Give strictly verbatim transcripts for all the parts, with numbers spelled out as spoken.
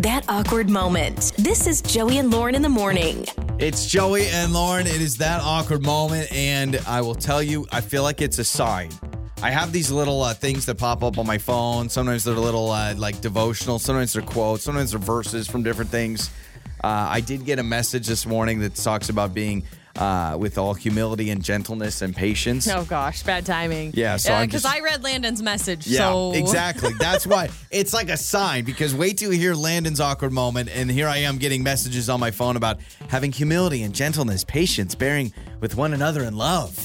That Awkward Moment. This is Joey and Lauren in the morning. It's Joey and Lauren. It is That Awkward Moment. And I will tell you, I feel like it's a sign. I have these little uh, things that pop up on my phone. Sometimes they're little uh, like devotional. Sometimes they're quotes. Sometimes they're verses from different things. Uh, I did get a message this morning that talks about being uh, with all humility and gentleness and patience. Oh, gosh. Bad timing. Yeah. So yeah, because I read Landon's message. Yeah, so. Exactly. That's why it's like a sign, because wait till you hear Landon's awkward moment. And here I am getting messages on my phone about having humility and gentleness, patience, bearing with one another in love.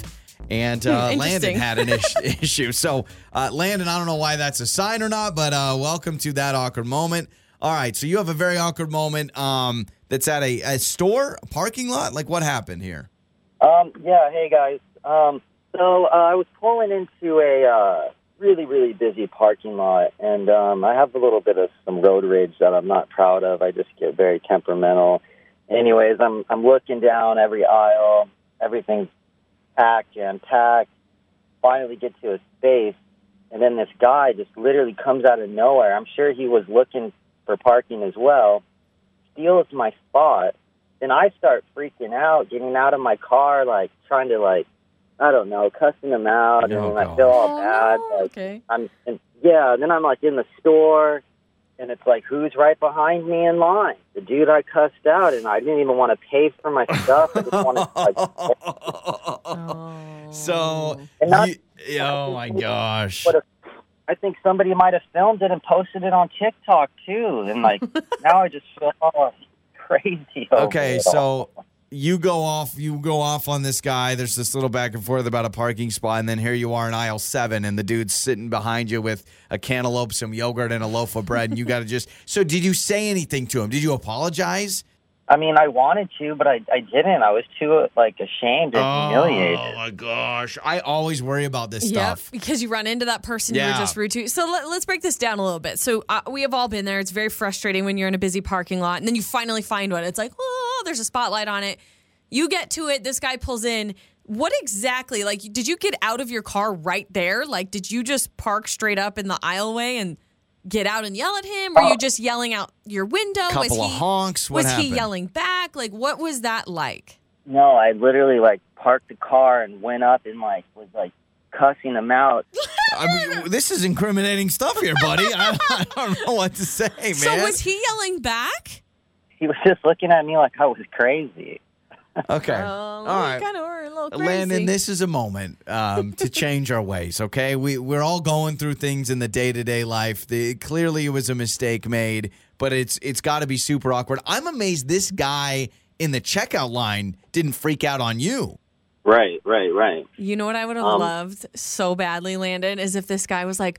And uh, Landon had an is- issue. So, uh, Landon, I don't know why that's a sign or not, but uh, welcome to That Awkward Moment. All right, so you have a very awkward moment um, that's at a, a store, a parking lot? Like, what happened here? Um, yeah, hey, guys. Um, so, uh, I was pulling into a uh, really, really busy parking lot, and um, I have a little bit of some road rage that I'm not proud of. I just get very temperamental. Anyways, I'm I'm looking down every aisle. Everything's packed, jam-packed, finally get to a space, and then this guy just literally comes out of nowhere. I'm sure he was looking for parking as well, steals my spot. Then I start freaking out, getting out of my car, like, trying to, like, I don't know, cussing him out, no, and I like, feel all bad. Like, okay. I'm, and, yeah, and then I'm, like, in the store, and it's like, who's right behind me in line? The dude I cussed out, and I didn't even want to pay for my stuff. I just wanted to, like... oh. So, not, you, oh, my gosh. What a, I think somebody might have filmed it and posted it on TikTok, too. And, like, now I just feel oh, crazy. Okay, so you go off you go off on this guy. There's this little back and forth about a parking spot, and then here you are in aisle seven, and the dude's sitting behind you with a cantaloupe, some yogurt, and a loaf of bread, and you got to just... So did you say anything to him? Did you apologize? I mean, I wanted to, but I, I didn't. I was too, like, ashamed and oh, humiliated. Oh, my gosh. I always worry about this yeah, stuff. Yeah, because you run into that person yeah. you were just rude to. So let, let's break this down a little bit. So uh, we have all been there. It's very frustrating when you're in a busy parking lot, and then you finally find one. It's like, oh, there's a spotlight on it. You get to it. This guy pulls in. What exactly? Like, did you get out of your car right there? Like, did you just park straight up in the aisleway and... get out and yell at him? Were you just yelling out your window? Couple was he, of honks. What was happened? He yelling back? Like, what was that like? No, I literally, like, parked the car and went up and, like, was, like, cussing him out. I mean, this is incriminating stuff here, buddy. I, I don't know what to say, man. So was he yelling back? He was just looking at me like I was crazy. Okay. Uh, All right. Kind of a little crazy. Landon, this is a moment um, to change our ways, okay? We, we're all going through things in the day-to-day life. The, clearly, it was a mistake made, but it's it's got to be super awkward. I'm amazed this guy in the checkout line didn't freak out on you. Right, right, right. You know what I would have um, loved so badly, Landon, is if this guy was like,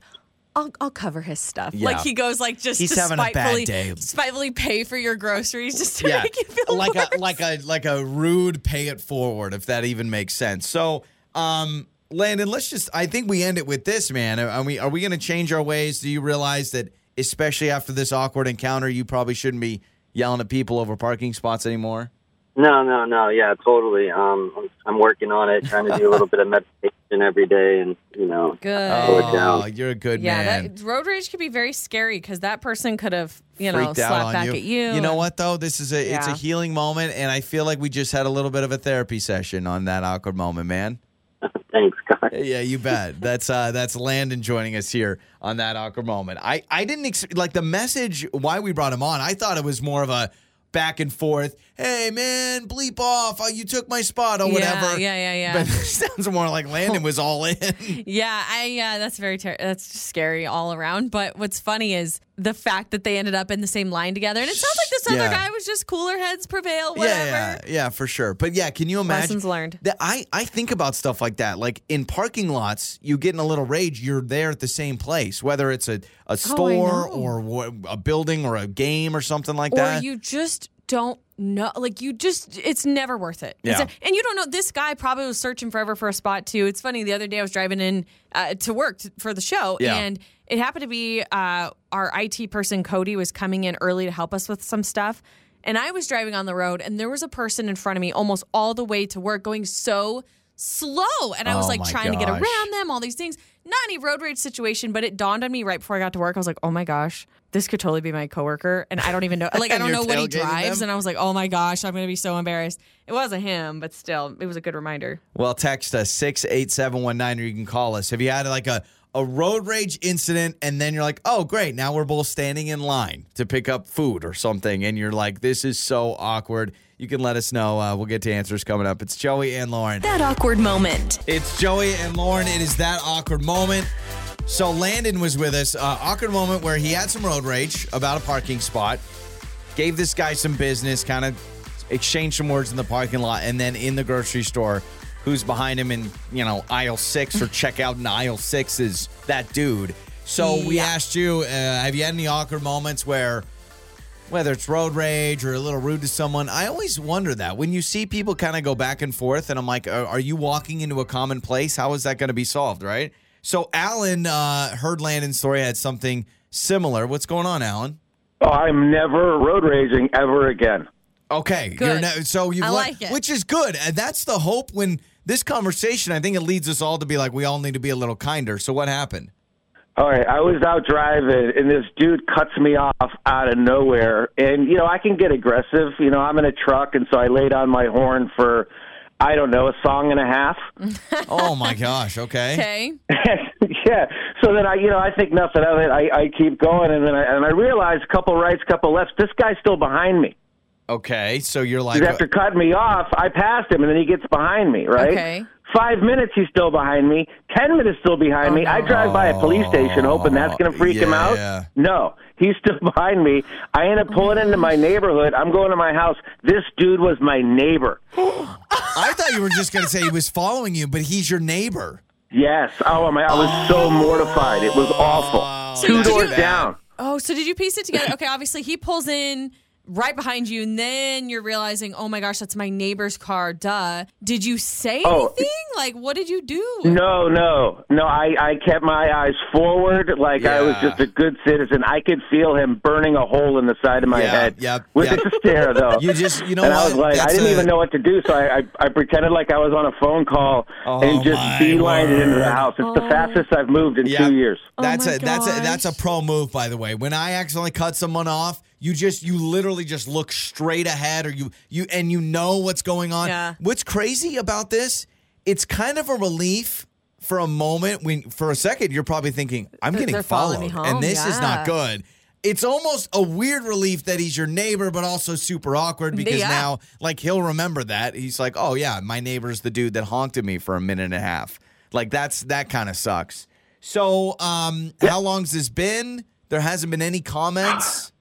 I'll, I'll cover his stuff. Yeah. Like, he goes, like, just He's to spitefully, spitefully pay for your groceries just to yeah. make you feel like worse. A, like a like a rude pay it forward, if that even makes sense. So, um, Landon, let's just, I think we end it with this, man. Are we, are we going to change our ways? Do you realize that, especially after this awkward encounter, you probably shouldn't be yelling at people over parking spots anymore? No, no, no. Yeah, totally. Um, I'm, I'm working on it, trying to do a little bit of meditation every day and, you know. Good. Oh, down. You're a good yeah, man. Yeah, that road rage could be very scary because that person could have, you know, Freaked slapped back you. at you. You know what, though? This is a yeah. It's a healing moment, and I feel like we just had a little bit of a therapy session on That Awkward Moment, man. Thanks, guys. Yeah, you bet. That's uh, that's Landon joining us here on That Awkward Moment. I, I didn't, ex- like, the message why we brought him on, I thought it was more of a, back and forth, hey, man, bleep off, you took my spot, or yeah, whatever. Yeah, yeah, yeah. But it sounds more like Landon was all in. yeah, I, yeah, that's very ter- that's just scary all around. But what's funny is the fact that they ended up in the same line together. And it sounds like this other yeah. guy was just cooler heads prevail, whatever. Yeah, yeah, yeah, for sure. But, yeah, can you imagine? Lessons learned. That I, I think about stuff like that. Like, in parking lots, you get in a little rage, you're there at the same place, whether it's a, a store oh, or a building or a game or something like or that. Or you just... don't know, like, you just, it's never worth it. Yeah. It's, and you don't know, this guy probably was searching forever for a spot, too. It's funny, the other day I was driving in uh, to work t- for the show, yeah. and it happened to be uh, our I T person, Cody, was coming in early to help us with some stuff, and I was driving on the road, and there was a person in front of me almost all the way to work going so slow, and I was, oh like, trying gosh. to get around them, all these things. not any road rage situation, but it dawned on me right before I got to work. I was like, oh my gosh, this could totally be my coworker. And I don't even know, like, I don't know what he drives. Them? And I was like, oh my gosh, I'm going to be so embarrassed. It wasn't him, but still, it was a good reminder. Well, text us six eight seven one nine or you can call us. Have you had like a, a road rage incident and then you're like, oh great, now we're both standing in line to pick up food or something. And you're like, this is so awkward. You can let us know. Uh, we'll get to answers coming up. It's Joey and Lauren. That awkward moment. It's Joey and Lauren. It is that awkward moment. So Landon was with us. Uh, awkward moment where he had some road rage about a parking spot. Gave this guy some business. Kind of exchanged some words in the parking lot. And then in the grocery store, who's behind him in, you know, aisle six or checkout in aisle six is that dude. So yeah. We asked you, uh, have you had any awkward moments where... whether it's road rage or a little rude to someone, I always wonder that. When you see people kind of go back and forth, and I'm like, are you walking into a common place? How is that going to be solved, right? So Alan uh, heard Landon's story, had something similar. What's going on, Alan? Oh, I'm never road raging ever again. Okay. Good. You're ne- so you've I like le- it. Which is good. And that's the hope when this conversation, I think it leads us all to be like, we all need to be a little kinder. So what happened? All right, I was out driving, and this dude cuts me off out of nowhere. And, you know, I can get aggressive. You know, I'm in a truck, and so I laid on my horn for, I don't know, a song and a half. Oh, my gosh, okay. Okay. Yeah, so then I, you know, I think nothing of it. I, I keep going, and then I, and I realize a couple rights, couple lefts, this guy's still behind me. Okay, so you're like... after cutting me off, I passed him, and then he gets behind me, right? Okay. Five minutes, he's still behind me. Ten minutes, still behind oh, me. No. I drive by a police station hoping that's going to freak yeah. him out. No, he's still behind me. I end up pulling into my neighborhood. I'm going to my house. This dude was my neighbor. I thought you were just going to say he was following you, but he's your neighbor. Yes. Oh, my! I was oh. so mortified. It was awful. Oh, Two doors bad. down. Oh, so did you piece it together? Okay, obviously, he pulls in... right behind you, and then you're realizing, oh my gosh, that's my neighbor's car, duh. Did you say oh, anything? Like, what did you do? No, no. No, I, I kept my eyes forward like yeah. I was just a good citizen. I could feel him burning a hole in the side of my yeah, head yeah, with yeah. a stare, though. You just, you know and what? I was like, that's I didn't a... even know what to do, so I, I, I pretended like I was on a phone call oh and just beelined it into the house. It's oh. the fastest I've moved in yeah. two years. Oh that's, a, that's, a, that's a pro move, by the way. When I accidentally cut someone off, You just, you literally just look straight ahead, or you, you, and you know what's going on. Yeah. What's crazy about this? It's kind of a relief for a moment when, for a second, you're probably thinking, "I'm They're getting followed, and this yeah. is not good." It's almost a weird relief that he's your neighbor, but also super awkward because yeah. now, like, he'll remember that. He's like, "Oh yeah, my neighbor's the dude that honked at me for a minute and a half." Like that's that kind of sucks. So, um, yeah. how long's this been? There hasn't been any comments.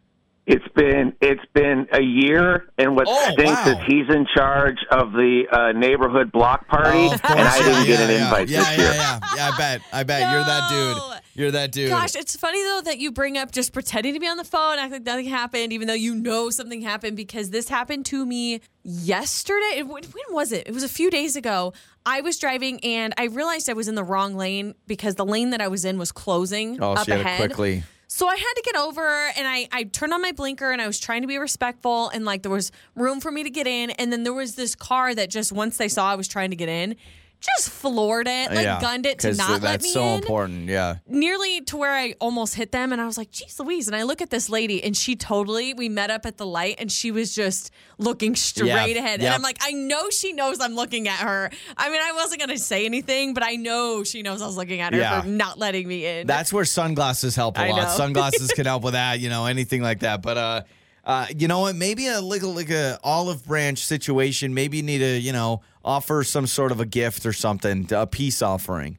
It's been it's been a year, and what oh, stinks wow. is he's in charge of the uh, neighborhood block party, oh, and I didn't yeah, get an yeah, invite yeah, this yeah, year. Yeah, yeah, yeah, I bet, I bet. No. You're that dude. You're that dude. Gosh, it's funny, though, that you bring up just pretending to be on the phone, act like nothing happened, even though you know something happened, because this happened to me yesterday. When was it? It was a few days ago. I was driving, and I realized I was in the wrong lane because the lane that I was in was closing oh, up she had ahead. It quickly. So I had to get over, and I, I turned on my blinker, and I was trying to be respectful, and, like, there was room for me to get in. And then there was this car that just once they saw I was trying to get in, just floored it, like, yeah, gunned it to not let me in. That's so important, yeah. Nearly to where I almost hit them, and I was like, geez Louise. And I look at this lady, and she totally, we met up at the light, and she was just looking straight yeah, ahead. Yeah. And I'm like, I know she knows I'm looking at her. I mean, I wasn't going to say anything, but I know she knows I was looking at her yeah. for not letting me in. That's where sunglasses help a I lot. Know. Sunglasses can help with that, you know, anything like that. But, uh, uh, you know what, maybe a like, like a olive branch situation, maybe you need to, you know, offer some sort of a gift or something, a peace offering.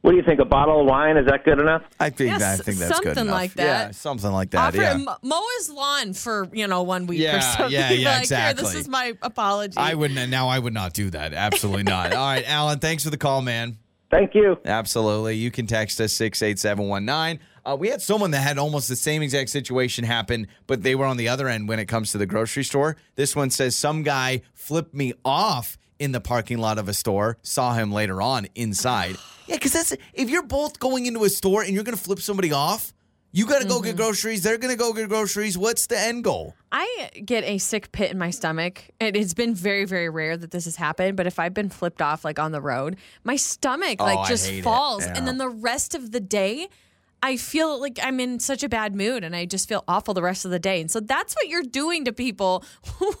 What do you think? A bottle of wine? Is that good enough? I think, yes, that, I think that's good enough. Something like that. Yeah, something like that, Offer yeah. M- mow his lawn for, you know, one week yeah, or something. Yeah, yeah, like, exactly. Here, this is my apology. I wouldn't, now I would not do that. Absolutely not. All right, Alan, thanks for the call, man. Thank you. Absolutely. You can text us six eight seven one nine. Uh, we had someone that had almost the same exact situation happen, but they were on the other end when it comes to the grocery store. This one says, some guy flipped me off in the parking lot of a store, saw him later on inside. Yeah, because that's, if you're both going into a store and you're going to flip somebody off, You got to mm-hmm. go get groceries. They're going to go get groceries. What's the end goal? I get a sick pit in my stomach. It, it's been very, very rare that this has happened. But if I've been flipped off like on the road, my stomach oh, like just falls. Yeah. And then the rest of the day, I feel like I'm in such a bad mood and I just feel awful the rest of the day. And so that's what you're doing to people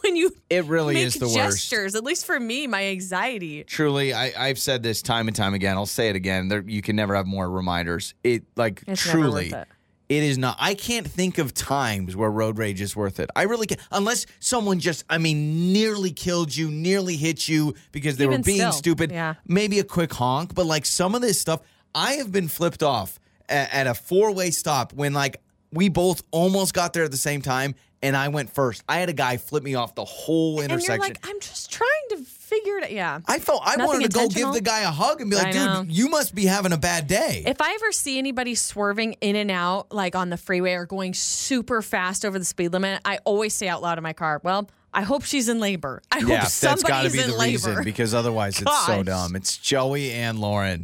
when you it really make is the gestures. Worst. At least for me, my anxiety. Truly, I, I've said this time and time again. I'll say it again. There, you can never have more reminders. It like it's truly, never worth it. It is not. I can't think of times where road rage is worth it. I really can't. Unless someone just, I mean, nearly killed you, nearly hit you because they Even were being still, stupid. Yeah. Maybe a quick honk. But like some of this stuff, I have been flipped off at a four-way stop when, like, we both almost got there at the same time, and I went first. I had a guy flip me off the whole intersection. And you're like, I'm just trying to figure it out. Yeah. I felt I Nothing wanted to go give the guy a hug and be like, dude, you must be having a bad day. If I ever see anybody swerving in and out, like, on the freeway or going super fast over the speed limit, I always say out loud in my car, well, I hope she's in labor. I yeah, hope somebody's in labor. That's got to be the labor. reason, because otherwise Gosh. It's so dumb. It's Joey and Lauren.